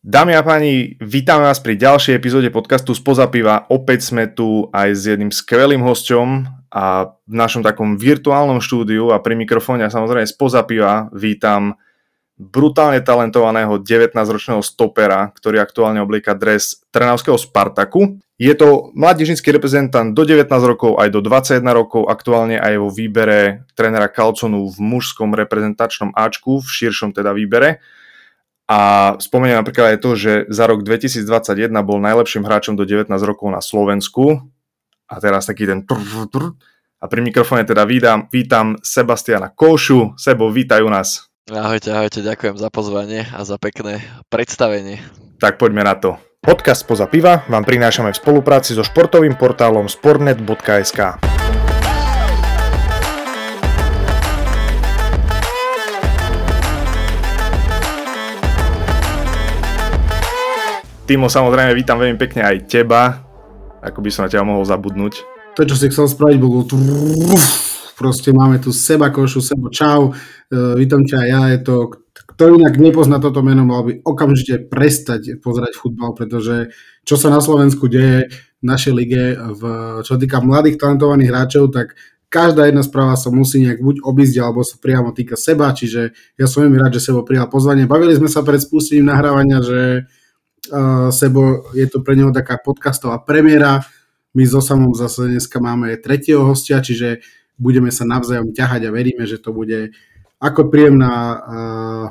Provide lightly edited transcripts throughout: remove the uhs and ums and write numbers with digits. Dámy a páni, vítam vás pri ďalšej epizóde podcastu Spoza piva. Opäť sme tu aj s jedným skvelým hosťom a v našom takom virtuálnom štúdiu a pri mikrofóne a samozrejme Spoza piva vítam brutálne talentovaného 19-ročného stopera, ktorý aktuálne oblieka dres trnavského Spartaku. Je to mládežnícky reprezentant do 19 rokov aj do 21 rokov, aktuálne aj vo výbere trénera Kalcunu v mužskom reprezentačnom Ačku, v širšom teda výbere. A spomeniem napríklad aj to, že za rok 2021 bol najlepším hráčom do 19 rokov na Slovensku. A teraz taký ten... A pri mikrofóne teda vítam Sebastiana Kóšu. Sebo, vítaj u nás. Ahojte, ďakujem za pozvanie a za pekné predstavenie. Tak poďme na to. Podcast Spoza piva vám prinášame v spolupráci so športovým portálom Sportnet.sk. Timo, samozrejme, vítam veľmi pekne aj teba. Ako by som na teba mohol zabudnúť. To, čo si chcel spraviť, bolo proste máme tu Seba Košu, Sebo, čau. Vítam ťa aj ja. Je to, kto inak nepozná toto meno, mal by okamžite prestať pozerať futbal, pretože čo sa na Slovensku deje v našej lige, čo týka mladých talentovaných hráčov, tak každá jedna správa sa musí nejak buď obísť, alebo sa priamo týka seba. Čiže ja som veľmi rád, že Sebo prijal pozvanie. Bavili sme sa pred spustením nahrávania, že Sebo, je to pre neho taká podcastová premiéra. My so Samom zase dneska máme tretieho hostia, čiže budeme sa navzájom ťahať a veríme, že to bude ako príjemná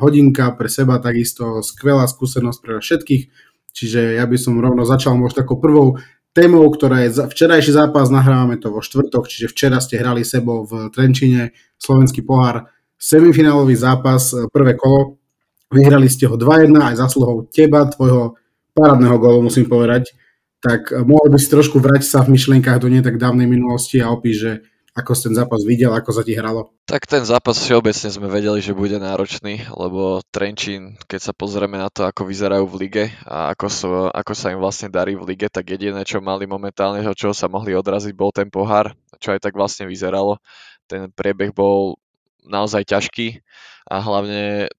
hodinka pre seba, takisto skvelá skúsenosť pre všetkých. Čiže ja by som rovno začal možno takou prvou témou, ktorá je včerajší zápas, nahrávame to vo štvrtok, čiže včera ste hrali Sebo v Trenčine, Slovenský pohár, semifinálový zápas, prvé kolo. Vyhrali ste ho 2-1 aj zasluhou teba, tvojho parádneho gólu, musím povedať. Tak mohol by si trošku vrať sa v myšlienkach do nie tak dávnej minulosti a opíš, že ako si ten zápas videl, ako sa ti hralo? Tak ten zápas všeobecne sme vedeli, že bude náročný, lebo Trenčín, keď sa pozrieme na to, ako vyzerajú v lige a ako sa im vlastne darí v lige, tak jediné, čo mali momentálne, od čoho sa mohli odraziť, bol ten pohár, čo aj tak vlastne vyzeralo. Ten priebeh bol naozaj ťažký a hlavne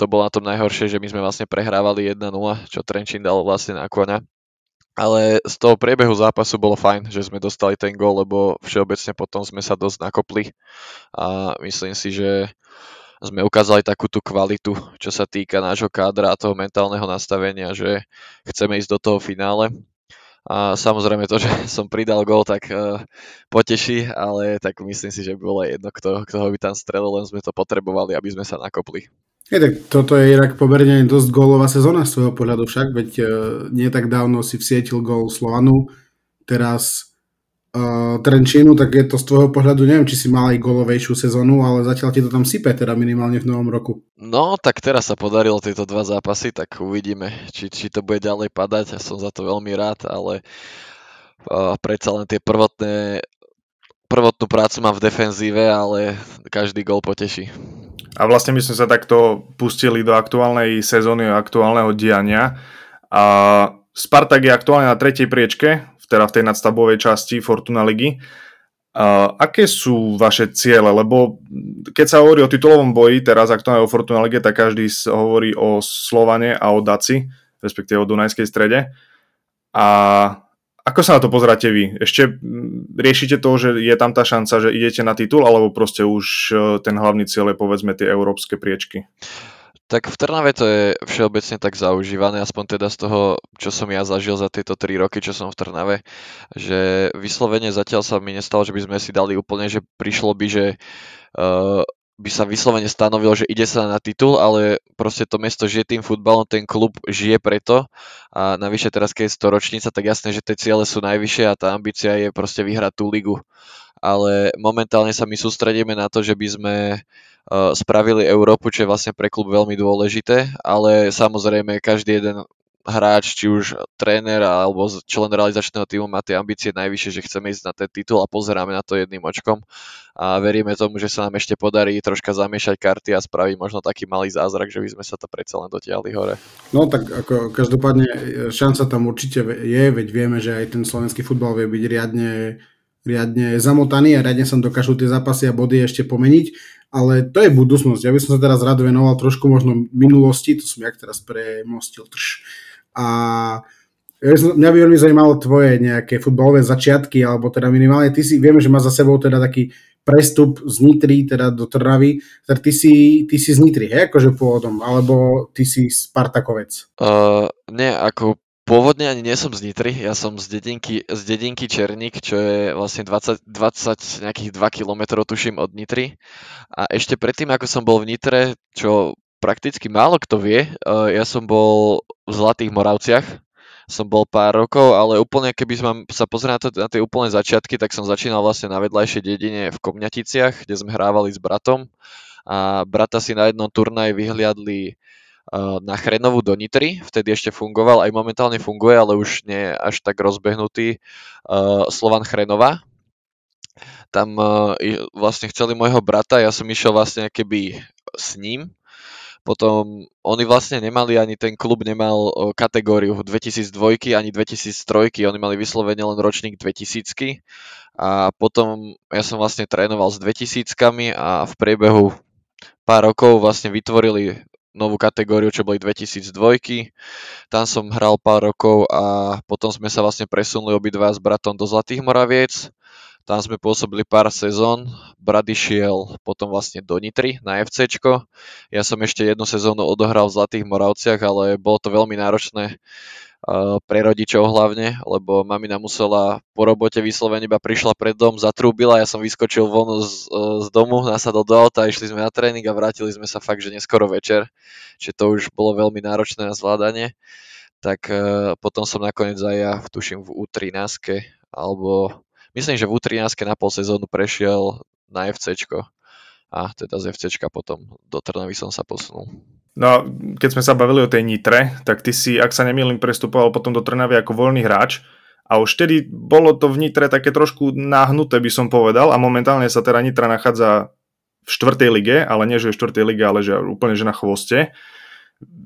to bolo na tom najhoršie, že my sme vlastne prehrávali 1-0, čo Trenčín dal vlastne na koňa. Ale z toho priebehu zápasu bolo fajn, že sme dostali ten gól, lebo všeobecne potom sme sa dosť nakopli. A myslím si, že sme ukázali takúto kvalitu, čo sa týka nášho kádra a toho mentálneho nastavenia, že chceme ísť do toho finále. A samozrejme to, že som pridal gól, tak poteší, ale tak myslím si, že bolo jedno, kto ho by tam strelil, len sme to potrebovali, aby sme sa nakopli. Tak toto je inak pomerne dosť gólová sezóna z svojho pohľadu však, veď nie tak dávno si vsietil gól Slovanu, teraz Trenčínu, tak je to z tvojho pohľadu, neviem, či si mal aj gólovejšiu sezónu, ale zatiaľ ti to tam sype, teda minimálne v novom roku. No, tak teraz sa podarilo tieto dva zápasy, tak uvidíme, či to bude ďalej padať, ja som za to veľmi rád, ale predsa len tie prvotnú prácu mám v defenzíve, ale každý gól poteší. A vlastne my sme sa takto pustili do aktuálnej sezóny, aktuálneho diania. A Spartak je aktuálne na 3. priečke, teda v tej nadstavbovej časti Fortuna Ligy. A aké sú vaše ciele? Lebo keď sa hovorí o titulovom boji, teraz aktuálne o Fortuna Lige, tak každý hovorí o Slovane a o Daci, respektíve o Dunajskej Strede. A ako sa na to pozeráte vy? Ešte riešite to, že je tam tá šanca, že idete na titul, alebo proste už ten hlavný cieľ je povedzme tie európske priečky? Tak v Trnave to je všeobecne tak zaužívané, aspoň teda z toho, čo som ja zažil za tieto 3 roky, čo som v Trnave, že vyslovene zatiaľ sa mi nestalo, že by sme si dali úplne, že prišlo by, že by sa vyslovene stanovilo, že ide sa na titul, ale proste to mesto žije tým futbalom, ten klub žije preto a navyše teraz, keď je storočnica, tak jasné, že tie ciele sú najvyššie a tá ambícia je proste vyhrať tú ligu. Ale momentálne sa my sústredíme na to, že by sme spravili Európu, čo je vlastne pre klub veľmi dôležité, ale samozrejme každý jeden hráč, či už tréner alebo člen realizačného týmu má tie ambície najvyššie, že chceme ísť na ten titul a pozeráme na to jedným očkom a veríme tomu, že sa nám ešte podarí troška zamiešať karty a spraviť možno taký malý zázrak, že by sme sa to predsa len dotiahli hore. No tak ako každopádne šanca tam určite je, veď vieme, že aj ten slovenský futbal vie byť riadne riadne zamotaný a riadne sa dokážu tie zápasy a body ešte pomeniť, ale to je budúcnosť. Ja by som sa teraz rád venoval trošku možno minulosti, to som jak teraz premostil trž. A mňa by veľmi zaujímalo tvoje nejaké futbalové začiatky, alebo teda minimálne ty si, vieme, že má za sebou teda taký prestup z Nitry, teda do Trnavy, teda ty si z Nitry, hej, akože pôvodom, alebo ty si Spartakovec? Nie, ako pôvodne ani nie som z Nitry, ja som z dedinky Cerník, čo je vlastne 20 nejakých 2 kilometrov, tuším, od Nitry. A ešte predtým, ako som bol v Nitre, čo prakticky málo kto vie, ja som bol v Zlatých Moravciach, som bol pár rokov, ale úplne keby som sa pozrel na tie úplné začiatky, tak som začínal vlastne na vedľajšej dedine v Komjaticiach, kde sme hrávali s bratom a brata si na jednom turnaji vyhliadli na Chrenovu do Nitry, vtedy ešte fungoval, aj momentálne funguje, ale už nie až tak rozbehnutý Slovan Chrenova. Tam vlastne chceli môjho brata, ja som išiel vlastne keby s ním. Potom oni vlastne nemali, ani ten klub nemal kategóriu 2002 ani 2003, oni mali vyslovene len ročník 2000 a potom ja som vlastne trénoval s 2000 a v priebehu pár rokov vlastne vytvorili novú kategóriu, čo boli 2002, tam som hral pár rokov a potom sme sa vlastne presunuli obidva s bratom do Zlatých Moraviec. Tam sme pôsobili pár sezón, brat išiel potom vlastne do Nitry na FCčko. Ja som ešte jednu sezónu odohral v Zlatých Moravciach, ale bolo to veľmi náročné pre rodičov hlavne, lebo mamina musela po robote vyslovene, iba prišla pred dom, zatrúbila, ja som vyskočil von z domu, nasadol do auta, išli sme na tréning a vrátili sme sa fakt, že neskoro večer. Čiže to už bolo veľmi náročné na zvládanie. Tak potom som nakoniec aj ja, tuším v U13-ke, alebo myslím, že v U13-ke na pol sezónu prešiel na FCčko a teda z FCčka potom do Trnavy som sa posunul. No a keď sme sa bavili o tej Nitre, tak ty si, ak sa nemýlim, prestupoval potom do Trnavy ako voľný hráč a už tedy bolo to v Nitre také trošku náhnuté, by som povedal, a momentálne sa teda Nitra nachádza v 4. lige, ale nie že v 4. lige, ale že úplne že na chvoste.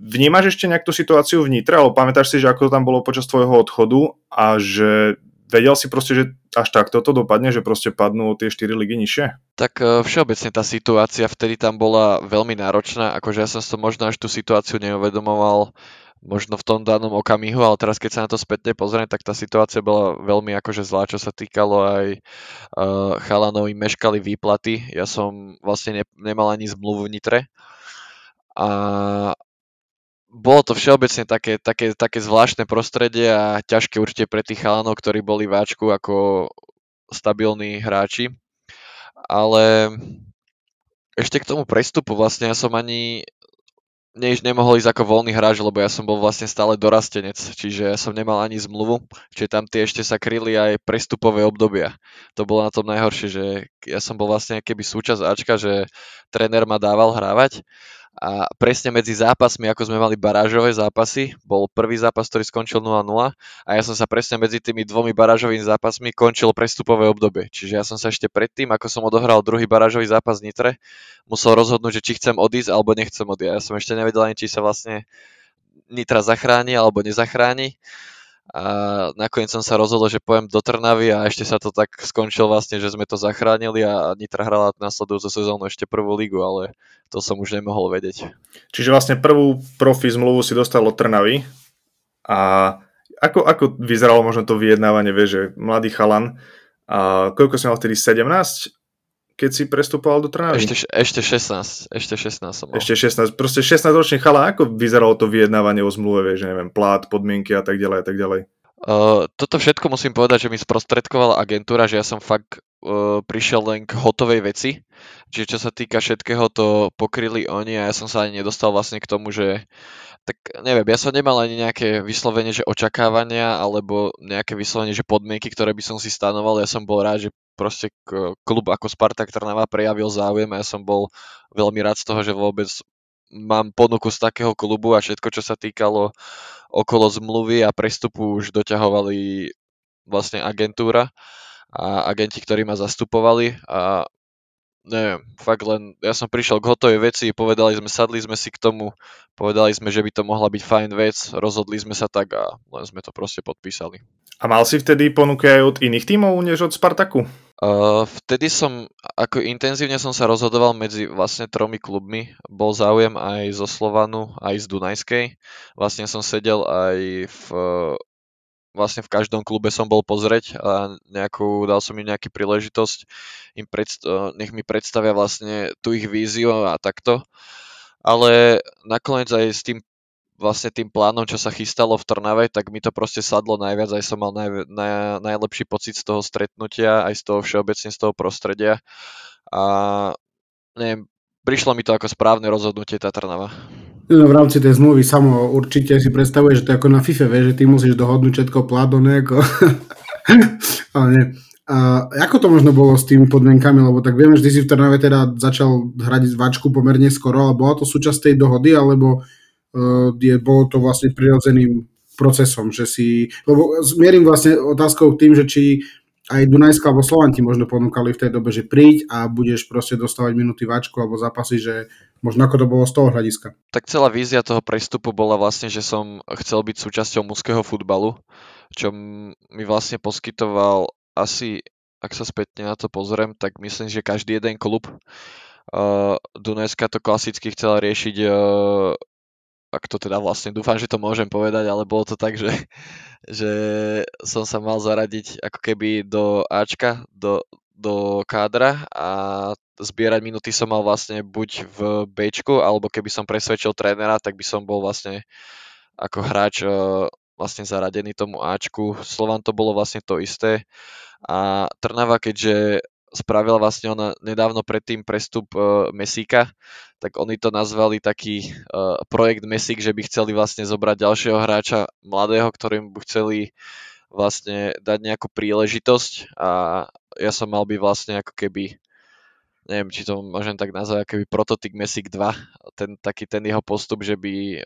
Vnímaš ešte nejakú situáciu v Nitre, alebo pamätáš si, že ako to tam bolo počas tvojho odchodu a že vedel si proste, že až takto to dopadne, že proste padnú tie 4 ligy nižšie? Tak všeobecne tá situácia vtedy tam bola veľmi náročná, akože ja som to možno až tú situáciu neuvedomoval možno v tom danom okamihu, ale teraz keď sa na to spätne pozriem, tak tá situácia bola veľmi akože zlá, čo sa týkalo aj chalanov, im meškali výplaty, ja som vlastne nemal ani zmluvu v Nitre a bolo to všeobecne také zvláštne prostredie a ťažké určite pre tých chalanov, ktorí boli váčku ako stabilní hráči. Ale ešte k tomu prestupu vlastne ja som ani nemohol ísť ako voľný hráč, lebo ja som bol vlastne stále dorastenec, čiže ja som nemal ani zmluvu, čiže tam tie ešte sa kryli aj prestupové obdobia. To bolo na tom najhoršie, že ja som bol vlastne keby súčasť Ačka, že tréner ma dával hrávať. A presne medzi zápasmi, ako sme mali barážové zápasy, bol prvý zápas, ktorý skončil 0-0 a ja som sa presne medzi tými dvomi barážovými zápasmi končil prestupové obdobie. Čiže ja som sa ešte predtým, ako som odohral druhý barážový zápas v Nitre, musel rozhodnúť, že či chcem odísť alebo nechcem odísť. Ja som ešte nevedel ani, či sa vlastne Nitra zachráni alebo nezachráni. A nakoniec som sa rozhodol, že pojem do Trnavy a ešte sa to tak skončilo vlastne, že sme to zachránili a Nitra hrala nasledujúcu sezónu ešte prvú ligu, ale to som už nemohol vedieť. Čiže vlastne prvú profi zmluvu si dostal od Trnavy a ako vyzeralo možno to vyjednávanie, vieš, že mladý chalan, a koľko si mal vtedy, 17? Keď si prestupoval do Trnavy? Ešte 16 som mal. Proste 16-ročný chala, ako vyzeralo to vyjednávanie o zmluve, vieš, že neviem, plát, podmienky a tak ďalej, a tak ďalej? Toto všetko musím povedať, že mi sprostredkovala agentúra, že ja som fakt prišiel len k hotovej veci, čiže čo sa týka všetkého, to pokryli oni a ja som sa ani nedostal vlastne k tomu, že tak neviem, ja som nemal ani nejaké vyslovenie, že očakávania alebo nejaké vyslovenie, že podmienky, ktoré by som si stanoval. Ja som bol rád, že proste klub ako Spartak Trnava prejavil záujem a ja som bol veľmi rád z toho, že vôbec mám ponuku z takého klubu a všetko, čo sa týkalo okolo zmluvy a prestupu, už doťahovali vlastne agentúra a agenti, ktorí ma zastupovali a neviem, fakt len, ja som prišiel k hotovej veci, sadli sme si k tomu, povedali sme, že by to mohla byť fajn vec, rozhodli sme sa tak a len sme to proste podpísali. A mal si vtedy ponuky aj od iných tímov, než od Spartaku? Vtedy som, ako intenzívne som sa rozhodoval medzi vlastne tromi klubmi. Bol záujem aj zo Slovanu, aj z Dunajskej. Vlastne som sedel aj v každom klube som bol pozrieť a dal som im nejakú príležitosť, nech mi predstavia vlastne tú ich víziu a takto. Ale nakoniec aj s tým vlastne tým plánom, čo sa chystalo v Trnave, tak mi to proste sadlo najviac, aj som mal najlepší pocit z toho stretnutia, aj z toho všeobecne z toho prostredia. A neviem, prišlo mi to ako správne rozhodnutie tá Trnava. No, v rámci tej zmluvy samo určite si predstavuješ, že to je ako na FIFA, že ty musíš dohodnúť všetko pládoné, ako... Ale nie. A ako to možno bolo s tými podmienkami, lebo tak vieme, že ty si v Trnave teda začal hrať váčku pomerne skoro, ale bola to súčasť tej dohody, alebo bolo to vlastne prirodzeným procesom, že si... Lebo mierim vlastne otázkou tým, že či aj Dunajská alebo Slovan ti možno ponúkali v tej dobe, že príď a budeš proste dostávať minúty váčku alebo zápasy, že... Možno ako to bolo z toho hľadiska. Tak celá vízia toho prestupu bola vlastne, že som chcel byť súčasťou mužského futbalu, čo mi vlastne poskytoval asi, ak sa spätne na to pozriem, tak myslím, že každý jeden klub. Dunajská to klasicky chcela riešiť, ak to teda vlastne dúfam, že to môžem povedať, ale bolo to tak, že som sa mal zaradiť ako keby do Ačka, do kádra a zbierať minúty som mal vlastne buď v Bčku, alebo keby som presvedčil trénera, tak by som bol vlastne ako hráč vlastne zaradený tomu Ačku. Slovan to bolo vlastne to isté a Trnava, keďže spravila vlastne ona nedávno predtým prestup Mesíka, tak oni to nazvali taký projekt Mesík, že by chceli vlastne zobrať ďalšieho hráča mladého, ktorým by chceli vlastne dať nejakú príležitosť a ja som mal byť vlastne ako keby, neviem, či to môžem tak nazvať, ako keby prototyp Mesík 2, ten jeho postup, že by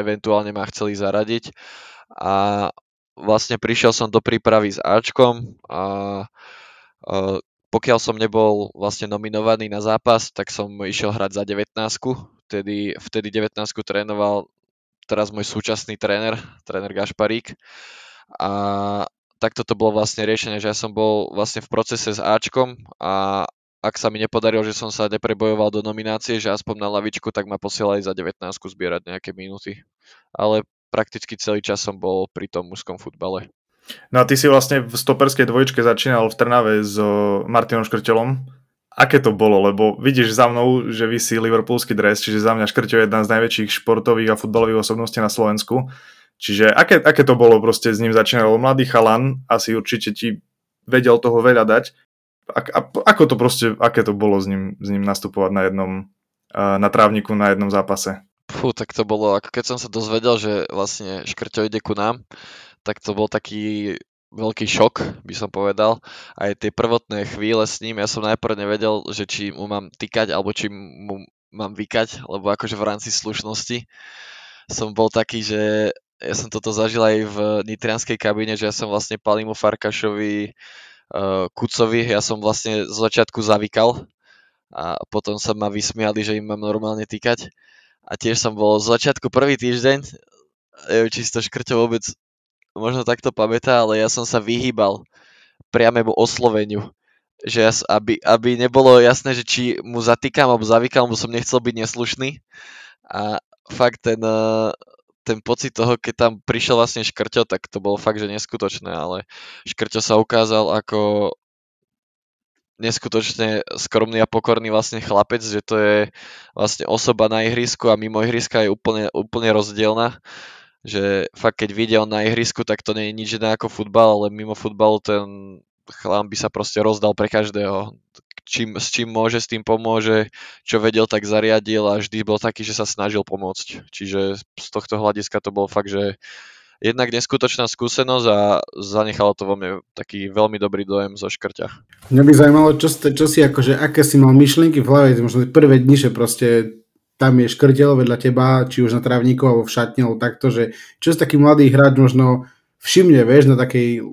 eventuálne ma chceli zaradiť a vlastne prišiel som do prípravy s Ačkom a pokiaľ som nebol vlastne nominovaný na zápas, tak som išiel hrať za 19-ku, vtedy 19-ku trénoval teraz môj súčasný tréner Gašparík a takto to bolo vlastne riešenie, že ja som bol vlastne v procese s Ačkom a ak sa mi nepodarilo, že som sa neprebojoval do nominácie, že aspoň na lavičku, tak ma posielali za 19-ku zbierať nejaké minúty. Ale prakticky celý čas som bol pri tom mužskom futbale. No a ty si vlastne v stoperskej dvojičke začínal v Trnave s Martinom Škrtelom. Aké to bolo? Lebo vidíš za mnou, že vysí liverpoolský dres, čiže za mňa Škrtel je jedna z najväčších športových a futbalových osobností na Slovensku. Čiže aké to bolo proste s ním začínalo? Mladý chalan, asi určite ti vedel toho veľa dať. Aké to bolo s ním nastupovať na trávniku na jednom zápase? Tak to bolo, ako keď som sa dozvedel, že vlastne Škrťo ide ku nám, tak to bol taký veľký šok, by som povedal. Aj tie prvotné chvíle s ním, ja som najprv nevedel, že či mu mám tykať, alebo či mu mám vykať, lebo akože v rámci slušnosti som bol taký, že ja som toto zažil aj v nitrianskej kabíne, že ja som vlastne Palimu Farkašovi, Kucovi, ja som vlastne z začiatku zavykal a potom sa ma vysmiali, že im mám normálne týkať a tiež som bol z začiatku prvý týždeň, čisto Škrťo vôbec možno takto pamätá, ale ja som sa vyhýbal priamému osloveniu, že aby nebolo jasné, že či mu zatýkam alebo zavykal, mu som nechcel byť neslušný a fakt ten pocit toho, keď tam prišiel vlastne Škrťo, tak to bolo fakt, že neskutočné, ale Škrťo sa ukázal ako neskutočne skromný a pokorný vlastne chlapec, že to je vlastne osoba na ihrisku a mimo ihriska je úplne rozdielna, že fakt keď vidie on na ihrisku, tak to nie je nič iné ako futbal, ale mimo futbalu ten chlap by sa proste rozdal pre každého. S čím môže, s tým pomôže, čo vedel, tak zariadil a vždy bol taký, že sa snažil pomôcť. Čiže z tohto hľadiska to bolo fakt, že jednak neskutočná skúsenosť a zanechalo to vo mne taký veľmi dobrý dojem zo Škrťa. Mňa by zaujímalo, čo si akože, aké si mal myšlienky v hlave, možno prvé dni, že proste tam je Škrtel vedľa teba, či už na trávniku alebo v šatni, alebo takto, že čo si taký mladý hráč možno všimne, vieš, na takej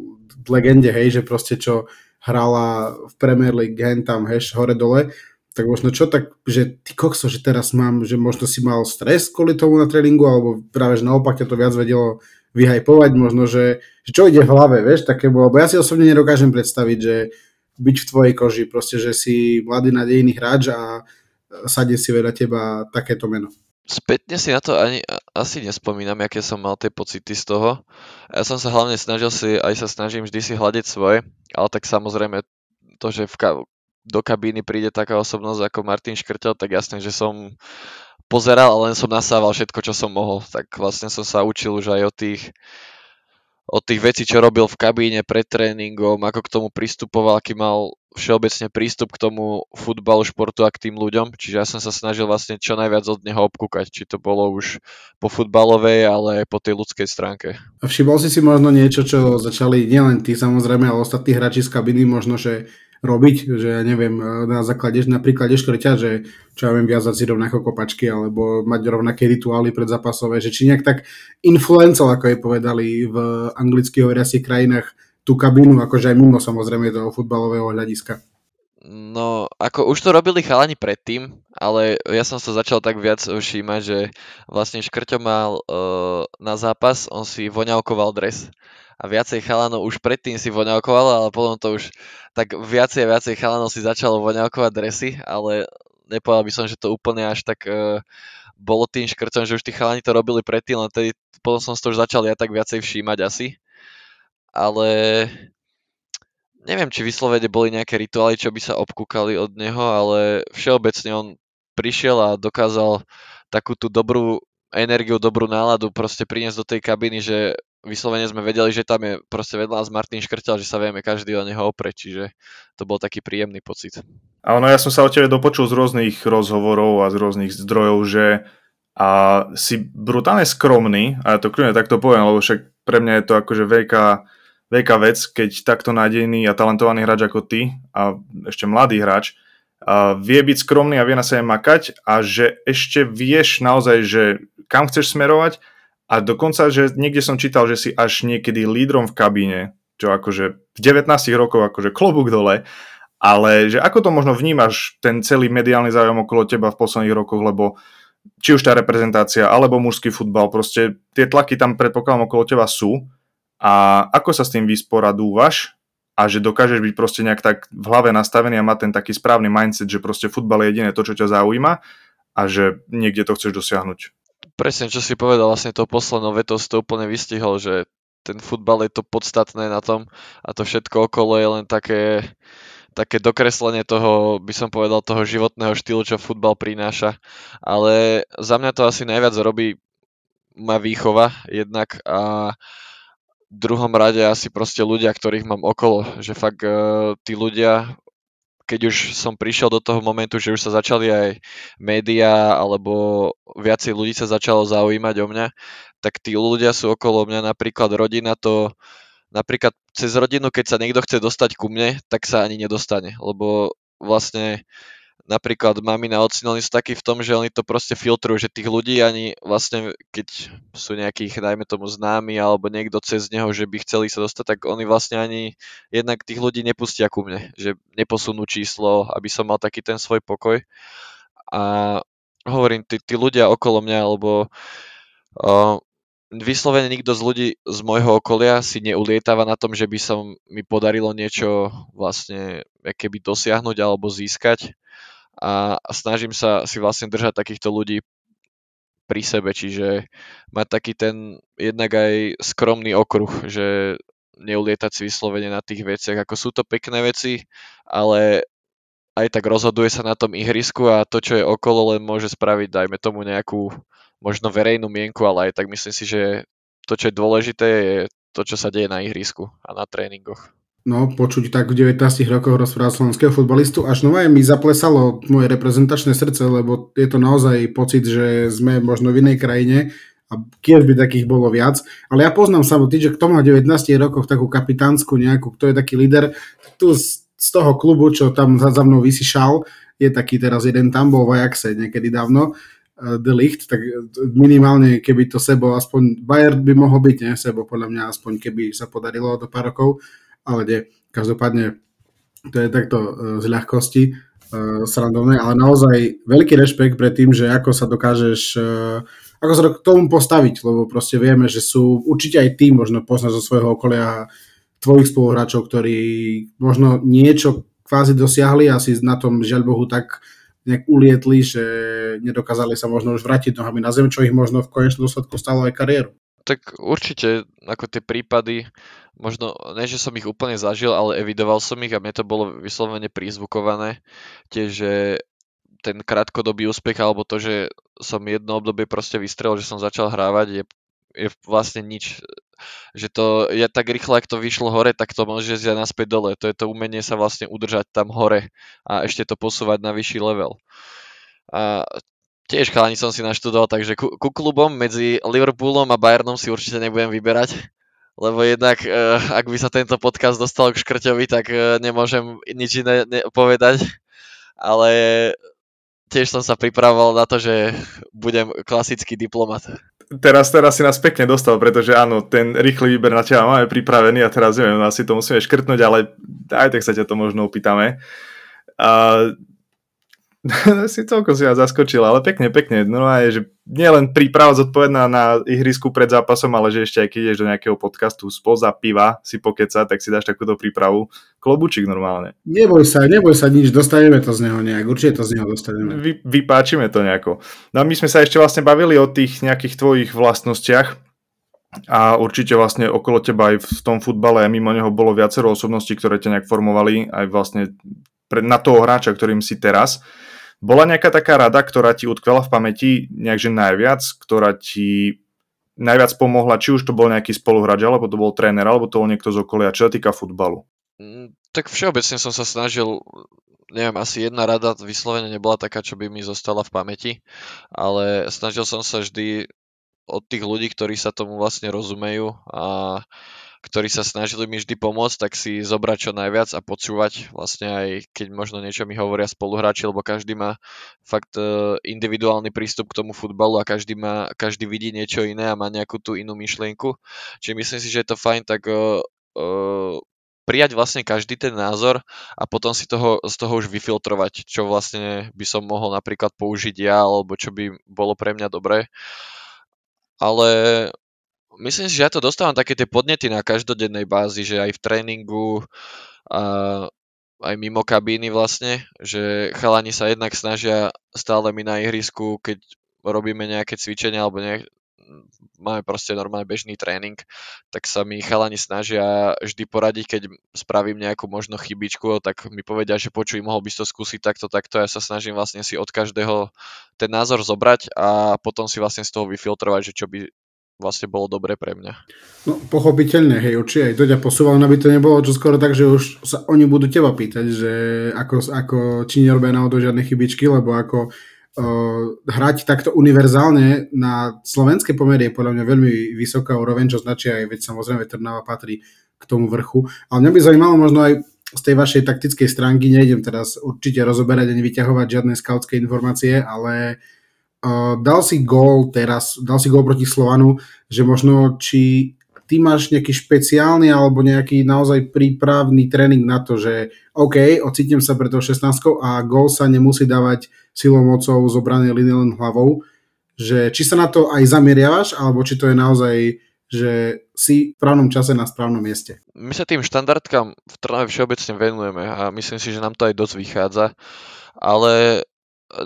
legende, hej, že proste čo hrala v Premier League, hen tam, heš, hore-dole, tak možno čo, tak, že ty kokso, že teraz mám, že možno si mal stres kvôli tomu na tréningu, alebo práve že naopak ťa to viac vedelo vyhajpovať, možno, že čo ide v hlave, vieš, také bolo, bo ja si osobne nedokážem predstaviť, že byť v tvojej koži, proste, že si mladý nadejný hráč a sadne si vedľa teba takéto meno. Spätne si na to ani asi nespomínam, aké som mal tie pocity z toho. Ja som sa hlavne snažil si, aj sa snažím vždy si hľadiť svoje, ale tak samozrejme to, že do kabíny príde taká osobnosť ako Martin Škrtel, tak jasne, že som pozeral a len som nasával všetko, čo som mohol. Tak vlastne som sa učil už aj od tých vecí, čo robil v kabíne pred tréningom, ako k tomu pristupoval, aký mal všeobecne prístup k tomu futbalu, športu a k tým ľuďom, čiže ja som sa snažil vlastne čo najviac od neho obkúkať, či to bolo už po futbalovej, ale aj po tej ľudskej stránke. A všimol si si možno niečo, čo začali nielen tí samozrejme, ale ostatní hráči z kabiny možno, že robiť, že ja neviem, na základe, napríklad Škrťa, že čo ja viem, viazať si rovnako kopačky, alebo mať rovnaké rituály predzápasové, že či nejak tak influencoval, ako je povedali v anglicky hovoriacich krajinách, tú kabínu, akože aj mimo samozrejme toho futbalového hľadiska. No, ako už to robili chalani predtým, ale ja som sa začal tak viac všímať, že vlastne Škrťo mal na zápas, on si voňavkoval dres. A viacej chalanov už predtým si voňavkovalo, ale potom to už tak viacej chalanov si začalo voňavkovať dresy, ale nepovedal by som, že to úplne až tak bolo tým Škrťom, že už tí chalani to robili predtým, len tedy, potom som si to už začal ja tak viacej všímať asi. Ale neviem, či vyslovene boli nejaké rituály, čo by sa obkúkali od neho, ale všeobecne on prišiel a dokázal takú tú dobrú energiu, dobrú náladu proste priniesť do tej kabiny, že vyslovene sme vedeli, že tam je proste vedľa nás Martin Škrtel, že sa vieme každý o neho oprieť, čiže to bol taký príjemný pocit. A ono, ja som sa o tebe dopočul z rôznych rozhovorov a z rôznych zdrojov, že a si brutálne skromný, a ja to kľudne takto poviem, lebo však pre mňa je to akože veľká vec, keď takto nádejný a talentovaný hráč ako ty a ešte mladý hráč vie byť skromný a vie na sebe makať a že ešte vieš naozaj, že kam chceš smerovať a dokonca, že niekde som čítal, že si až niekedy lídrom v kabíne, čo akože v 19 rokoch akože klobúk dole, ale že ako to možno vnímaš ten celý mediálny záujem okolo teba v posledných rokoch, lebo či už tá reprezentácia, alebo mužský futbal, proste tie tlaky tam predpokladám okolo teba sú a ako sa s tým vysporadúvaš a že dokážeš byť proste nejak tak v hlave nastavený a mať ten taký správny mindset, že proste futbal je jediné to, čo ťa zaujíma a že niekde to chceš dosiahnuť. Presne, čo si povedal, vlastne to poslednou vetou si to úplne vystihol, že ten futbal je to podstatné na tom a to všetko okolo je len také dokreslenie toho, by som povedal, toho životného štýlu, čo futbal prináša. Ale za mňa to asi najviac robí ma výchova jednak a v druhom rade asi proste ľudia, ktorých mám okolo. Že fakt tí ľudia, keď už som prišiel do toho momentu, že už sa začali aj médiá alebo viacej ľudí sa začalo zaujímať o mňa, tak tí ľudia sú okolo mňa, napríklad rodina to... Napríklad cez rodinu, keď sa niekto chce dostať ku mne, tak sa ani nedostane, lebo vlastne napríklad mamina a otcino, oni sú takí v tom, že oni to proste filtrujú, že tých ľudí ani vlastne, keď sú nejakých, dajme tomu známi, alebo niekto cez neho, že by chceli sa dostať, tak oni vlastne ani jednak tých ľudí nepustia ku mne, že neposunú číslo, aby som mal taký ten svoj pokoj. A hovorím, tí ľudia okolo mňa, alebo... Vyslovene nikto z ľudí z môjho okolia si neulietava na tom, že by sa mi podarilo niečo vlastne keby dosiahnuť alebo získať a snažím sa si vlastne držať takýchto ľudí pri sebe, čiže mať taký ten jednak aj skromný okruh, že neulietať si vyslovene na tých veciach, ako sú to pekné veci, ale aj tak rozhoduje sa na tom ihrisku a to, čo je okolo, len môže spraviť, dajme tomu nejakú možno verejnú mienku, ale aj tak myslím si, že to, čo je dôležité, je to, čo sa deje na ihrisku a na tréningoch. No, počuť tak v 19 rokoch rozprávať slovenského futbalistu, až nové mi zaplesalo moje reprezentačné srdce, lebo je to naozaj pocit, že sme možno v inej krajine a kiež by takých bolo viac. Ale ja poznám sa, že kto má v 19 rokoch takú kapitánsku nejakú, kto je taký líder, tu z toho klubu, čo tam za mnou vysišal, je taký teraz jeden tam bol v Ajaxe niekedy dávno, De Ligt, tak minimálne keby to Sebo, aspoň Bayern by mohol byť, ne? Sebo podľa mňa aspoň keby sa podarilo do pár rokov, ale nie, každopádne to je takto z ľahkosti srandovné, ale naozaj veľký rešpekt pred tým, že ako sa dokážeš, ako sa k tomu postaviť, lebo proste vieme, že sú určite aj ty možno poznáš zo svojho okolia tvojich spoluhráčov, ktorí možno niečo kvázi dosiahli a si na tom žiaľ Bohu tak nejak ulietli, že nedokázali sa možno už vrátiť nohami na zem, čo ich možno v konečnom dôsledku stalo aj kariéru. Tak určite, ako tie prípady, možno, ne že som ich úplne zažil, ale evidoval som ich a mne to bolo vyslovene prízvukované. Tiež ten krátkodobý úspech, alebo to, že som jedno obdobie proste vystrelil, že som začal hrávať, je vlastne nič. Že to, ja tak rýchlo, ak to vyšlo hore, tak to môže ísť aj naspäť dole. To je to umenie sa vlastne udržať tam hore a ešte to posúvať na vyšší level. A tiež chalani som si naštudoval, takže ku klubom medzi Liverpoolom a Bayernom si určite nebudem vyberať, lebo jednak ak by sa tento podcast dostal k Škrťovi, tak nemôžem nič iné povedať, ale tiež som sa pripravoval na to, že budem klasický diplomat. Teraz si nás pekne dostal, pretože áno, ten rýchly výber na teba máme pripravený a teraz neviem, asi to musíme škrtnúť, ale aj tak sa ťa to možno opýtame. Si toľko si ma zaskočil, ale pekne. No a je, že nie len príprava zodpovedná na ihrisku pred zápasom, ale že ešte aj keď ideš do nejakého podcastu Spoza piva si pokeca, tak si dáš takúto prípravu. Klobučík normálne. Neboj sa nič, dostaneme to z neho nejak, určite to z neho dostaneme. Vypáčime to nejako. No a my sme sa ešte vlastne bavili o tých nejakých tvojich vlastnostiach a určite vlastne okolo teba aj v tom futbale a mimo neho bolo viacero osobností, ktoré ťa nejak formovali aj vlastne na toho hráča, ktorým si teraz. Bola nejaká taká rada, ktorá ti utkvela v pamäti nejakže najviac, ktorá ti najviac pomohla, či už to bol nejaký spoluhráč, alebo to bol tréner, alebo to bol niekto z okolia, čo sa týka futbalu? Tak všeobecne som sa snažil, neviem, asi jedna rada vyslovene nebola taká, čo by mi zostala v pamäti, ale snažil som sa vždy od tých ľudí, ktorí sa tomu vlastne rozumejú a ktorí sa snažili mi vždy pomôcť, tak si zobrať čo najviac a počúvať vlastne aj keď možno niečo mi hovoria spoluhráči, lebo každý má fakt individuálny prístup k tomu futbalu a každý vidí niečo iné a má nejakú tú inú myšlienku. Čiže myslím si, že je to fajn tak prijať vlastne každý ten názor a potom si z toho už vyfiltrovať, čo vlastne by som mohol napríklad použiť ja, alebo čo by bolo pre mňa dobré. Ale myslím si, že ja to dostávam také tie podnety na každodennej bázi, že aj v tréningu, aj mimo kabíny vlastne, že chalani sa jednak snažia stále mi na ihrisku, keď robíme nejaké cvičenia alebo máme proste normálne bežný tréning, tak sa mi chalani snažia vždy poradiť, keď spravím nejakú možno chybičku, tak mi povedia, že počuj, mohol by si to skúsiť takto, ja sa snažím vlastne si od každého ten názor zobrať a potom si vlastne z toho vyfiltrovať, že čo by vlastne bolo dobre pre mňa. No pochopiteľne, hej, určite aj to ťa posúval, aby to nebolo čo skoro tak, že už sa oni budú teba pýtať, že ako či nerobia náhodou žiadne chybičky, lebo ako hrať takto univerzálne na slovenské pomery je podľa mňa veľmi vysoká úroveň, čo značí aj, veď samozrejme Trnava patrí k tomu vrchu. Ale mňa by zaujímalo možno aj z tej vašej taktickej stránky, nejdem teraz určite rozoberať ani vyťahovať žiadne skautské informácie, ale dal si gól proti Slovanu, že možno či ty máš nejaký špeciálny alebo nejaký naozaj prípravný tréning na to, že OK, ocitnem sa pre toho 16 a gól sa nemusí dávať silou mocou z obranej línie len hlavou, že či sa na to aj zameriavaš, alebo či to je naozaj, že si v správnom čase na správnom mieste. My sa tým štandardkám v Trnave všeobecne venujeme a myslím si, že nám to aj dosť vychádza, ale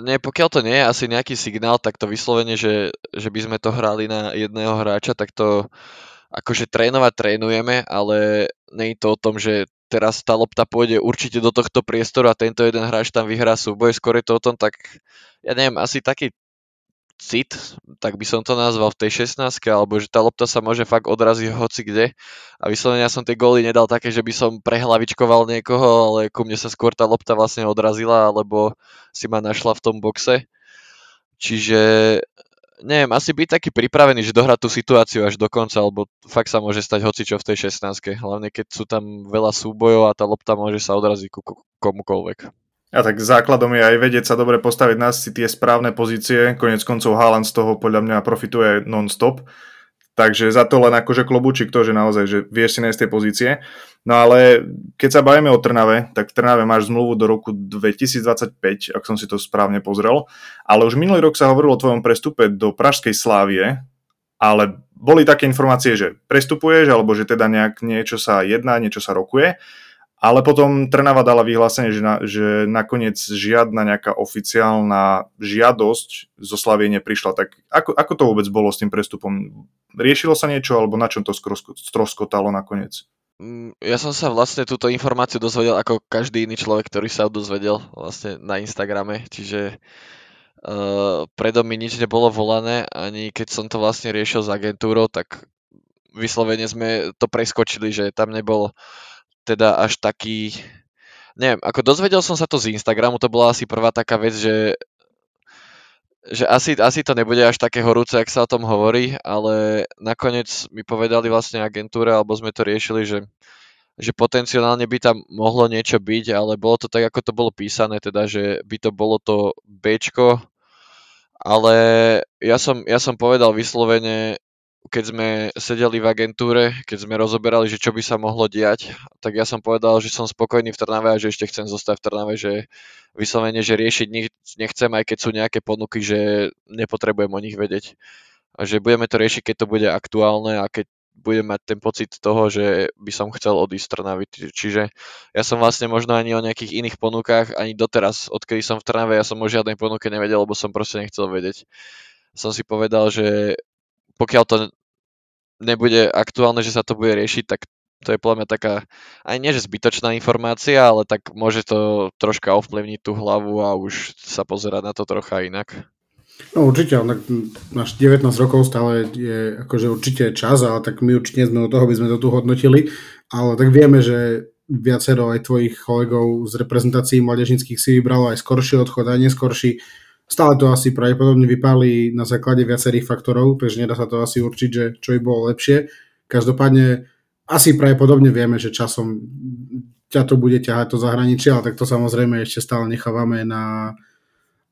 nie, pokiaľ to nie je asi nejaký signál, tak to vyslovene, že by sme to hrali na jedného hráča, tak to akože trénujeme, ale nie je to o tom, že teraz tá lopta pôjde určite do tohto priestoru a tento jeden hráč tam vyhrá súboj, skôr je to o tom, tak ja neviem, asi taký cit, tak by som to nazval v tej 16-ke, alebo že tá lopta sa môže fakt odraziť hocikde a vyslovene ja som tie góly nedal také, že by som prehlavičkoval niekoho, ale ku mne sa skôr tá lopta vlastne odrazila, alebo si ma našla v tom boxe. Čiže neviem, asi byť taký pripravený, že dohrá tú situáciu až do konca, alebo fakt sa môže stať hocičo v tej 16-ke, hlavne keď sú tam veľa súbojov a tá lopta môže sa odraziť ku komukoľvek. A tak základom je aj vedieť sa dobre postaviť na si tie správne pozície, koniec koncov Haaland z toho podľa mňa profituje non-stop, Takže za to len akože klobúčik to, že naozaj, že vieš si nájsť tie pozície. No ale keď sa bavíme o Trnave, tak v Trnave máš zmluvu do roku 2025, ak som si to správne pozrel. Ale už minulý rok sa hovorilo o tvojom prestupe do pražskej Slávie, ale boli také informácie, že prestupuješ, alebo že teda nejak niečo sa jedná, niečo sa rokuje. Ale potom Trnava dala vyhlásenie, že nakoniec žiadna nejaká oficiálna žiadosť zo Slavie neprišla. Tak ako to vôbec bolo s tým prestupom? Riešilo sa niečo, alebo na čom to stroskotalo nakoniec? Ja som sa vlastne túto informáciu dozvedel ako každý iný človek, ktorý sa dozvedel vlastne na Instagrame. Čiže predo mi nič nebolo volané, ani keď som to vlastne riešil s agentúrou, tak vyslovene sme to preskočili, že tam nebolo teda až taký, neviem, ako dozvedel som sa to z Instagramu, to bola asi prvá taká vec, že asi to nebude až také horúce, ak sa o tom hovorí, ale nakoniec mi povedali vlastne agentúre, alebo sme to riešili, že potenciálne by tam mohlo niečo byť, ale bolo to tak, ako to bolo písané, teda, že by to bolo to Bčko, ale ja som povedal vyslovene, keď sme sedeli v agentúre, keď sme rozoberali, že čo by sa mohlo diať, tak ja som povedal, že som spokojný v Trnave a že ešte chcem zostať v Trnave, že vyslovene, že riešiť nechcem, aj keď sú nejaké ponuky, že nepotrebujem o nich vedieť. A že budeme to riešiť, keď to bude aktuálne a keď budem mať ten pocit toho, že by som chcel odísť z Trnavy. Čiže ja som vlastne možno ani o nejakých iných ponukách, ani doteraz, odkedy som v Trnave, ja som o žiadnej ponuke nevedel, lebo som proste nechcel vedieť. Som si povedal, že pokiaľ to nebude aktuálne, že sa to bude riešiť, tak to je podľa mňa taká, aj nie že zbytočná informácia, ale tak môže to troška ovplyvniť tú hlavu a už sa pozerať na to trocha inak. No určite, ale máš 19 rokov, stále je akože určite čas, ale tak my určite sme od toho, by sme to tu hodnotili, ale tak vieme, že viacero aj tvojich kolegov z reprezentácií mládežníckych si vybralo aj skorší odchod, aj neskorší. Stále to asi pravdepodobne vypáli na základe viacerých faktorov, takže nedá sa to asi určiť, že čo by bolo lepšie. Každopádne asi pravdepodobne vieme, že časom ťa to bude ťahať to zahraničie, ale tak to samozrejme ešte stále nechávame na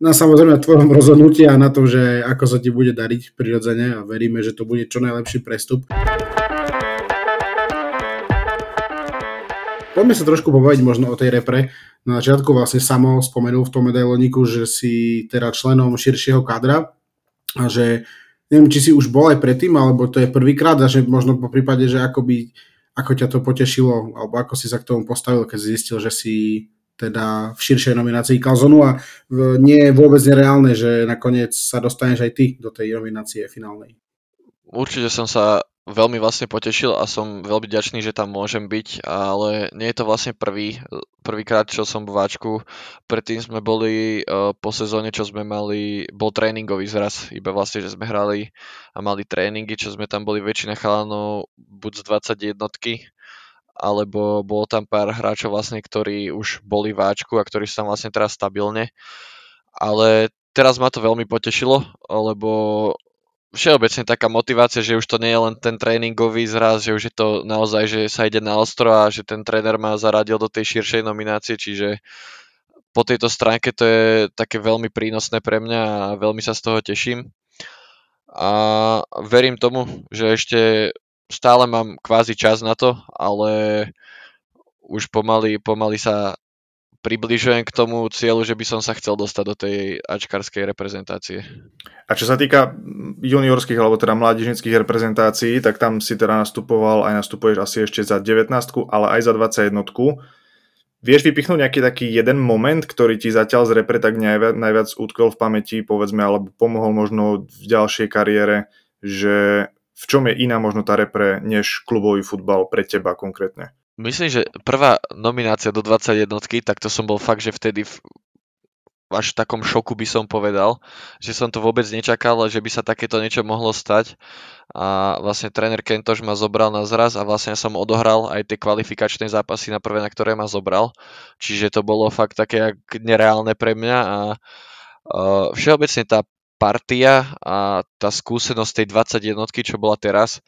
samozrejme tvojom rozhodnutí a na tom, že ako sa ti bude dariť prirodzene a veríme, že to bude čo najlepší prestup. Poďme sa trošku pobaviť možno o tej repre. Na začiatku vlastne Samo spomenul v tom medailoniku, že si teda členom širšieho kadra a že neviem, či si už bol aj predtým, alebo to je prvýkrát a že možno po prípade, že ako ťa to potešilo, alebo ako si sa k tomu postavil, keď si zistil, že si teda v širšej nominácii Kalzonu a nie je vôbec nereálne, že nakoniec sa dostaneš aj ty do tej nominácie finálnej. Určite som sa veľmi vlastne potešil a som veľmi vďačný, že tam môžem byť, ale nie je to vlastne prvýkrát, čo som v váčku. Predtým sme boli po sezóne, čo sme mali, bol tréningový zraz, iba vlastne, že sme hrali a mali tréningy, čo sme tam boli väčšina chalanov buď z 21-ky, alebo bolo tam pár hráčov vlastne, ktorí už boli v váčku a ktorí sú tam vlastne teraz stabilne. Ale teraz ma to veľmi potešilo, lebo všeobecne taká motivácia, že už to nie je len ten tréningový zraz, že už je to naozaj, že sa ide na ostro a že ten tréner ma zaradil do tej širšej nominácie, čiže po tejto stránke to je také veľmi prínosné pre mňa a veľmi sa z toho teším. A verím tomu, že ešte stále mám kvázi čas na to, ale už pomaly sa približujem k tomu cieľu, že by som sa chcel dostať do tej ačkarskej reprezentácie. A čo sa týka juniorských alebo teda mládežnických reprezentácií, tak tam si teda nastupoval aj nastupuješ asi ešte za 19-ku, ale aj za 21-ku. Vieš vypichnúť nejaký taký jeden moment, ktorý ti zatiaľ z repre tak najviac utkol v pamäti, povedzme, alebo pomohol možno v ďalšej kariére, že v čom je iná možno tá repre než klubový futbal pre teba konkrétne? Myslím, že prvá nominácia do 21-ky, tak to som bol fakt, že vtedy až v takom šoku by som povedal, že som to vôbec nečakal, že by sa takéto niečo mohlo stať. A vlastne tréner Kentoš ma zobral na zraz a vlastne som odohral aj tie kvalifikačné zápasy na prvé, na ktoré ma zobral. Čiže to bolo fakt také nereálne pre mňa a všeobecne tá partia a tá skúsenosť tej 21-ky, čo bola teraz,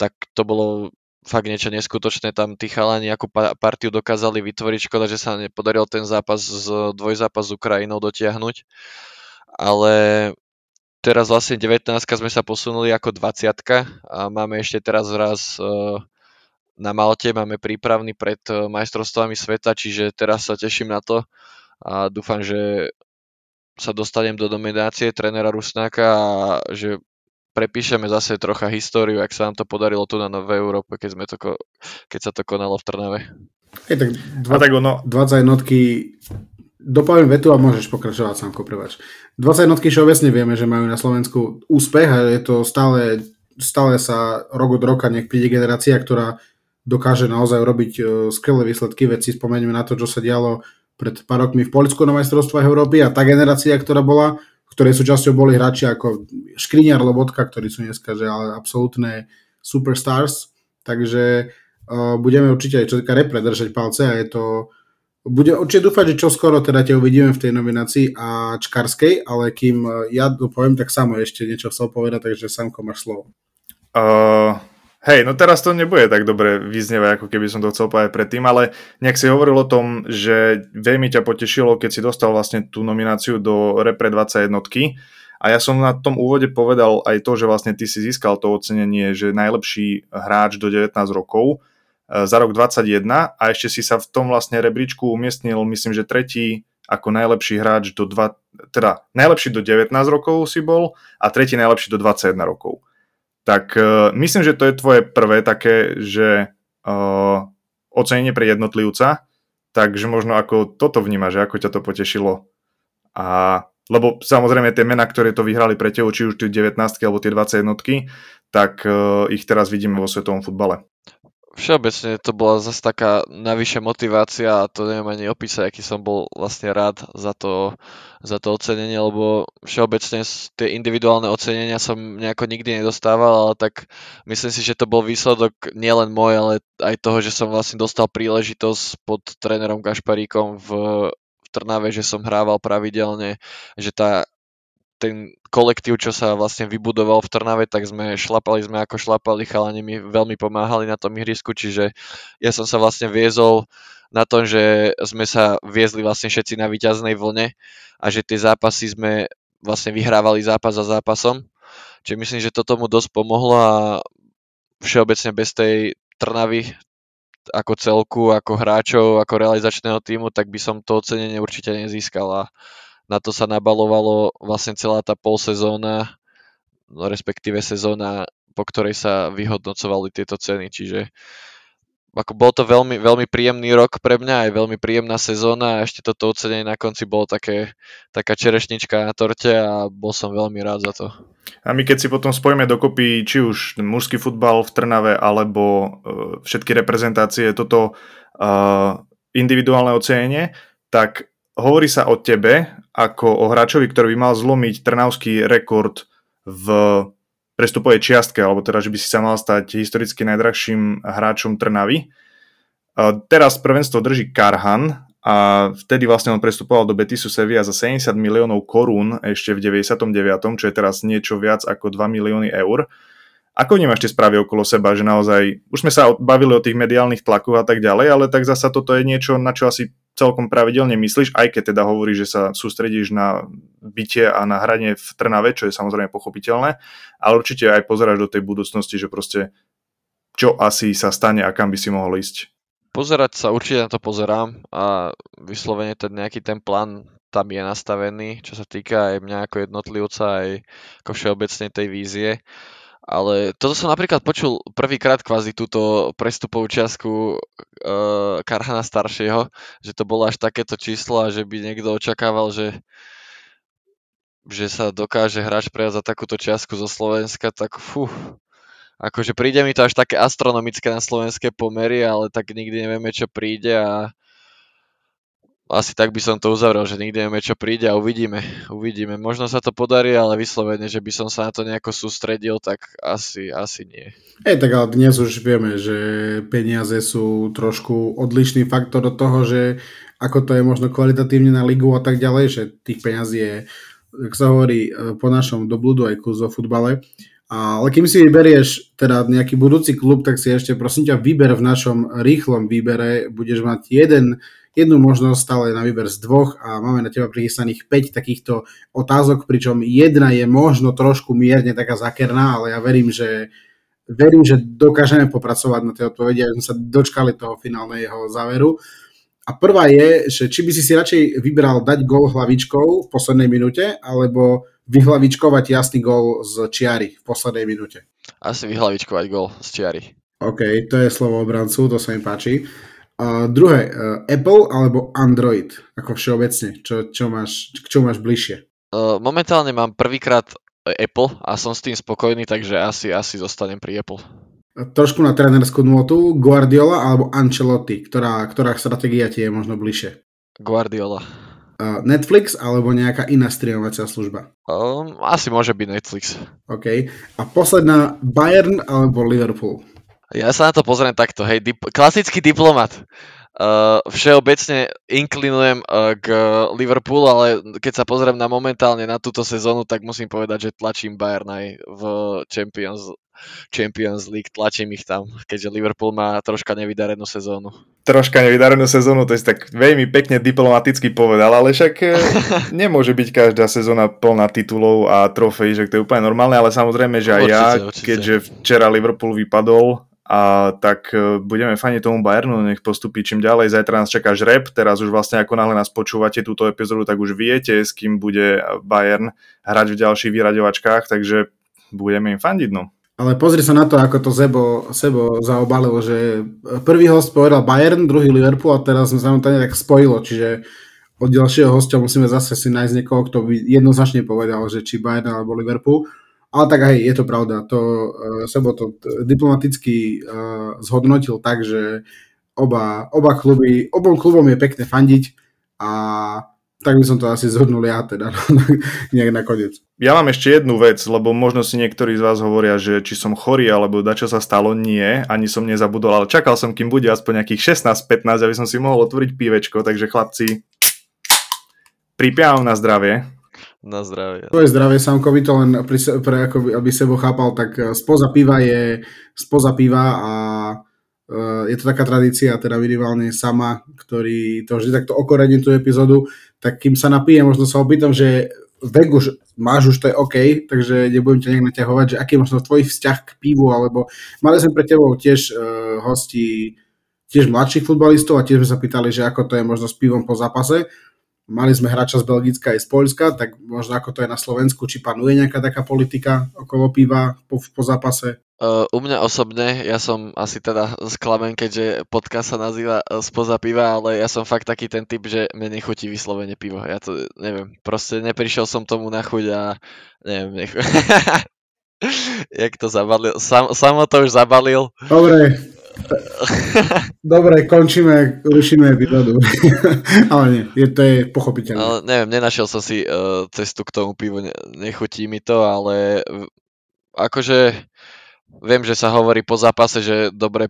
tak to bolo fakt niečo neskutočné, tam tí chalani akú partiu dokázali vytvoriť, škoda, že sa nepodaril ten zápas, dvojzápas s Ukrajinou dotiahnuť, ale teraz vlastne 19-ka sme sa posunuli ako 20-ka a máme ešte teraz raz na Malte, máme prípravný pred majstrovstvami sveta, čiže teraz sa teším na to a dúfam, že sa dostanem do dominácie trénera Rusnáka a že prepíšeme zase trocha históriu, ak sa nám to podarilo tu na Novej Európe, keď sa to konalo v Trnave. Je tak 21-tky, dopoviem vetu a môžeš pokračovať, Samko, prváč. 21-tky všeobecne vieme, že majú na Slovensku úspech a je to stále sa rok od roka nech príde generácia, ktorá dokáže naozaj robiť skvelé výsledky. Veď si spomeňme na to, čo sa dialo pred pár rokmi v Poľsku na majstrovstvách Európy a tá generácia, ktorá bola, ktorej súčasťou boli hráči ako Škriniar, Lobotka, ktorí sú dneska absolútne superstars, takže budeme určite aj čo týka repre držať palce a je to, bude určite dúfať, že čoskoro teda ťa uvidíme v tej nominácii a Čkarskej, ale kým ja dopoviem, tak Samo ešte niečo chcel povedať, takže Samko, máš slovo. Hej, no teraz to nebude tak dobre vyznievať, ako keby som to chcel povedať predtým, ale nejak si hovoril o tom, že veľmi ťa potešilo, keď si dostal vlastne tú nomináciu do repre 21-ky a ja som na tom úvode povedal aj to, že vlastne ty si získal to ocenenie, že najlepší hráč do 19 rokov za rok 21 a ešte si sa v tom vlastne rebríčku umiestnil, myslím, že tretí ako najlepší hráč teda najlepší do 19 rokov si bol a tretí najlepší do 21 rokov. Tak myslím, že to je tvoje prvé také, že ocenenie pre jednotlivca, takže možno ako toto vnímaš, že ako ťa to potešilo. A, lebo samozrejme tie mená, ktoré to vyhrali pre teba, či už tie 19-ky alebo tie 21-ky, tak ich teraz vidíme vo svetovom futbale. Všeobecne to bola zase taká navyše motivácia a to neviem ani opísať, aký som bol vlastne rád za to ocenenie, lebo všeobecne tie individuálne ocenenia som nejako nikdy nedostával, ale tak myslím si, že to bol výsledok nielen môj, ale aj toho, že som vlastne dostal príležitosť pod trénerom Gašparíkom v Trnave, že som hrával pravidelne, že ten kolektív, čo sa vlastne vybudoval v Trnave, tak sme šlapali, chalani mi veľmi pomáhali na tom ihrisku, čiže ja som sa vlastne viezol na tom, že sme sa viezli vlastne všetci na víťaznej vlne a že tie zápasy sme vlastne vyhrávali zápas za zápasom. Čiže myslím, že to tomu dosť pomohlo a všeobecne bez tej Trnavy ako celku, ako hráčov, ako realizačného týmu, tak by som to ocenenie určite nezískal. Na to sa nabalovalo vlastne celá tá polsezóna, respektíve sezóna, po ktorej sa vyhodnocovali tieto ceny. Čiže ako bol to veľmi, veľmi príjemný rok pre mňa, aj veľmi príjemná sezóna a ešte toto ocenenie na konci bolo taká čerešnička na torte a bol som veľmi rád za to. A my keď si potom spojíme dokopy či už mužský futbal v Trnave alebo všetky reprezentácie, toto individuálne ocenenie, tak hovorí sa o tebe ako o hráčovi, ktorý by mal zlomiť trnavský rekord v prestupovej čiastke, alebo teda, že by si sa mal stať historicky najdrahším hráčom Trnavy. Teraz prvenstvo drží Karhan a vtedy vlastne on prestupoval do Betisu Sevilla za 70 miliónov korún ešte v 99., čo je teraz niečo viac ako 2 milióny eur. Ako vnímaš tie správy okolo seba, že naozaj, už sme sa bavili o tých mediálnych tlakoch a tak ďalej, ale tak zasa toto je niečo, na čo asi celkom pravidelne myslíš, aj keď teda hovoríš, že sa sústredíš na bytie a na hranie v Trnave, čo je samozrejme pochopiteľné, ale určite aj pozeráš do tej budúcnosti, že proste čo asi sa stane a kam by si mohol ísť. Pozerať sa určite na to pozerám a vyslovene nejaký ten plán tam je nastavený, čo sa týka aj mňa ako jednotlivca, aj ako všeobecne tej vízie. Ale toto som napríklad počul prvýkrát kvázi túto prestupovú čiastku Karhana staršieho, že to bolo až takéto číslo a že by niekto očakával, že sa dokáže hráč prejať za takúto čiastku zo Slovenska, tak fú, akože príde mi to až také astronomické na slovenské pomery, ale tak nikdy nevieme, čo príde a asi tak by som to uzavrel, že nikdy nevieme, čo príde a uvidíme. Možno sa to podarí, ale vyslovene, že by som sa na to nejako sústredil, tak asi nie. Tak ale dnes už vieme, že peniaze sú trošku odlišný faktor od toho, že ako to je možno kvalitatívne na ligu a tak ďalej, že tých peniazí je, ako sa hovorí, po našom do blúdu aj kus o futbale. Ale kým si vyberieš teda nejaký budúci klub, tak si ešte prosím ťa vyber v našom rýchlom výbere. Budeš mať jeden jednu možnosť, stále na výber z dvoch a máme na teba prichystaných 5 takýchto otázok, pričom jedna je možno trošku mierne taká zakerná, ale ja verím, že dokážeme popracovať na tej odpovedi, aby sme sa dočkali toho finálneho záveru. A prvá je, že či by si radšej vybral dať gól hlavičkou v poslednej minúte, alebo vyhlavičkovať jasný gól z čiary v poslednej minúte? Asi vyhlavičkovať gól z čiary. OK, to je slovo obrancu, to sa mi páči. Druhé, Apple alebo Android, ako všeobecne, čo máš bližšie? Momentálne mám prvýkrát Apple a som s tým spokojný, takže asi zostanem pri Apple. Trošku na trénerskú nôtu, Guardiola alebo Ancelotti, ktorá stratégia ti je možno bližšie? Guardiola. Netflix alebo nejaká iná streamovacia služba? Asi môže byť Netflix. OK. A posledná, Bayern alebo Liverpool? Ja sa na to pozriem takto, hej, klasický diplomat. Všeobecne inklinujem k Liverpoolu, ale keď sa pozriem na momentálne na túto sezónu, tak musím povedať, že tlačím Bayern aj v Champions League, tlačím ich tam, keďže Liverpool má troška nevydarenú sezónu. Troška nevydarenú sezónu, to si tak veľmi pekne diplomaticky povedal, ale však nemôže byť každá sezóna plná titulov a trofejí, že to je úplne normálne, ale samozrejme, že aj určite. Keďže včera Liverpool vypadol, a tak budeme fani tomu Bayernu, nech postupí čím ďalej. Zajtra nás čaká žreb, teraz už vlastne ako náhle nás počúvate túto epizódu, tak už viete, s kým bude Bayern hrať v ďalších vyraďovačkách, takže budeme im fandiť, no. Ale pozri sa na to, ako to Sebo zaobalilo, že prvý host povedal Bayern, druhý Liverpool a teraz sme sa momentálne tak spojilo, čiže od ďalšieho hostia musíme zase si nájsť niekoho, kto by jednoznačne povedal, že či Bayern alebo Liverpool. Ale tak hej, je to pravda, to Sebo to diplomaticky zhodnotil tak, že obom klubom je pekné fandiť a tak by som to asi zhodnul ja teda nejak nakoniec. Ja mám ešte jednu vec, lebo možno si niektorí z vás hovoria, že či som chorý alebo dačo sa stalo, nie, ani som nezabudol, ale čakal som, kým bude aspoň nejakých 16-15, aby som si mohol otvoriť pívečko, takže chlapci, pripiam na zdravie. Na zdravie. To je zdravie, Samkovi, to len aby Sebo chápal, tak spoza piva a je to taká tradícia, teda minimálne Sama, ktorý to vždy takto okorenie tú epizódu, tak kým sa napije, možno sa opýtam, že vek už máš, už to je OK, takže nebudem ťa nejak naťahovať, že aký je možno tvoj vzťah k pivu, alebo mali sme pre tebou tiež hosti, tiež mladších futbalistov a tiež sme sa pýtali, že ako to je možno s pivom po zápase. Mali sme hráča z Belgicka aj z Poľska, tak možno ako to je na Slovensku, či panuje nejaká taká politika okolo piva po zápase? U mňa osobne, ja som asi teda sklamen, keďže podcast sa nazýva Spoza piva, ale ja som fakt taký ten typ, že mne nechutí vyslovene pivo. Ja to neviem, proste neprišiel som tomu na chuť a neviem, jak to zabalil, Samo to už zabalil. Dobre, končíme, rušíme epizódu. Ale nie, to je pochopiteľné. Ale neviem, nenašiel som si cestu k tomu pivu, nechutí mi to, ale akože viem, že sa hovorí po zápase, že dobre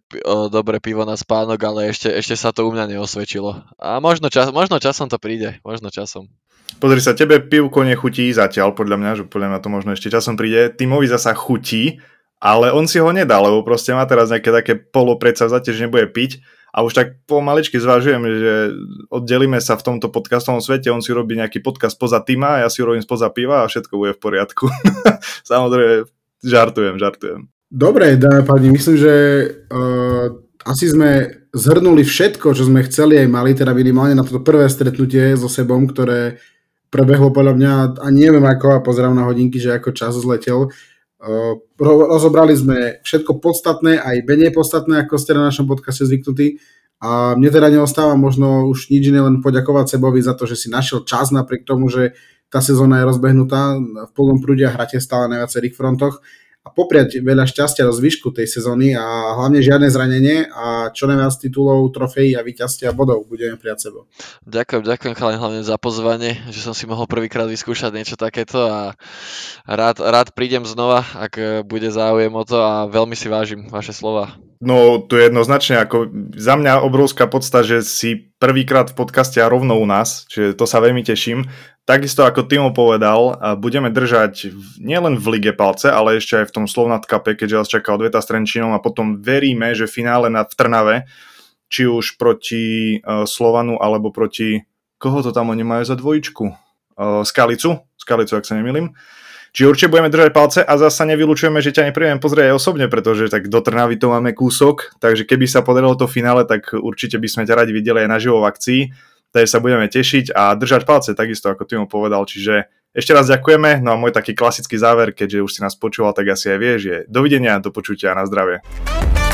pivo na spánok, ale ešte sa to u mňa neosvedčilo. A možno časom to príde, možno časom. Pozri sa, tebe pivko nechutí zatiaľ, podľa mňa to možno ešte časom príde. Týmovi zasa chutí, ale on si ho nedá, lebo proste má teraz nejaké také polopredsavzatie, že nebude piť a už tak pomaličky zvažujem, že oddelíme sa v tomto podcastovom svete, on si robí nejaký podcast spoza týma, ja si robím spoza piva a všetko bude v poriadku. Samozrejme, žartujem. Dobre, dáme páni, myslím, že asi sme zhrnuli všetko, čo sme chceli aj mali, teda minimálne na toto prvé stretnutie so Sebom, ktoré prebehlo podľa mňa, a neviem ako, a pozerám na hodinky, že ako čas zletel. Rozobrali sme všetko podstatné, aj menej podstatné, ako ste na našom podcaste zvyknutí a mne teda neostáva možno už nič iné, len poďakovať Sebovi za to, že si našiel čas napriek tomu, že tá sezóna je rozbehnutá v plnom prúde a hráte stále na viacerých frontoch a popriať veľa šťastia do zvyšku tej sezóny a hlavne žiadne zranenie a čo najviac titulov, trofejí a víťazstia bodov budeme priať Sebo. Ďakujem chalani hlavne za pozvanie, že som si mohol prvýkrát vyskúšať niečo takéto a rád prídem znova, ak bude záujem o to a veľmi si vážim vaše slova. No to je jednoznačne ako za mňa obrovská podsta, že si prvýkrát v podcaste a rovno u nás, čiže to sa veľmi teším. Takisto ako Timo povedal, budeme držať nielen v lige palce, ale ešte aj v tom Slovnat Cupe, keďže nás čaká odveta s Trenčínom a potom veríme, že finále v Trnave či už proti Slovanu alebo proti, koho to tam oni majú za dvojičku? Skalicu, ak sa nemýlim. Čiže určite budeme držať palce a zasa nevylučujeme, že ťa nepríjemne pozrieť aj osobne, pretože tak do Trnavy to máme kúsok, takže keby sa podarilo to finále, tak určite by sme ťa radi videli aj naživo v akcii, takže sa budeme tešiť a držať palce takisto, ako ty mu povedal. Čiže ešte raz ďakujeme, no a môj taký klasický záver, keďže už si nás počúval, tak asi aj vieš, je dovidenia, do počutia a na zdravie.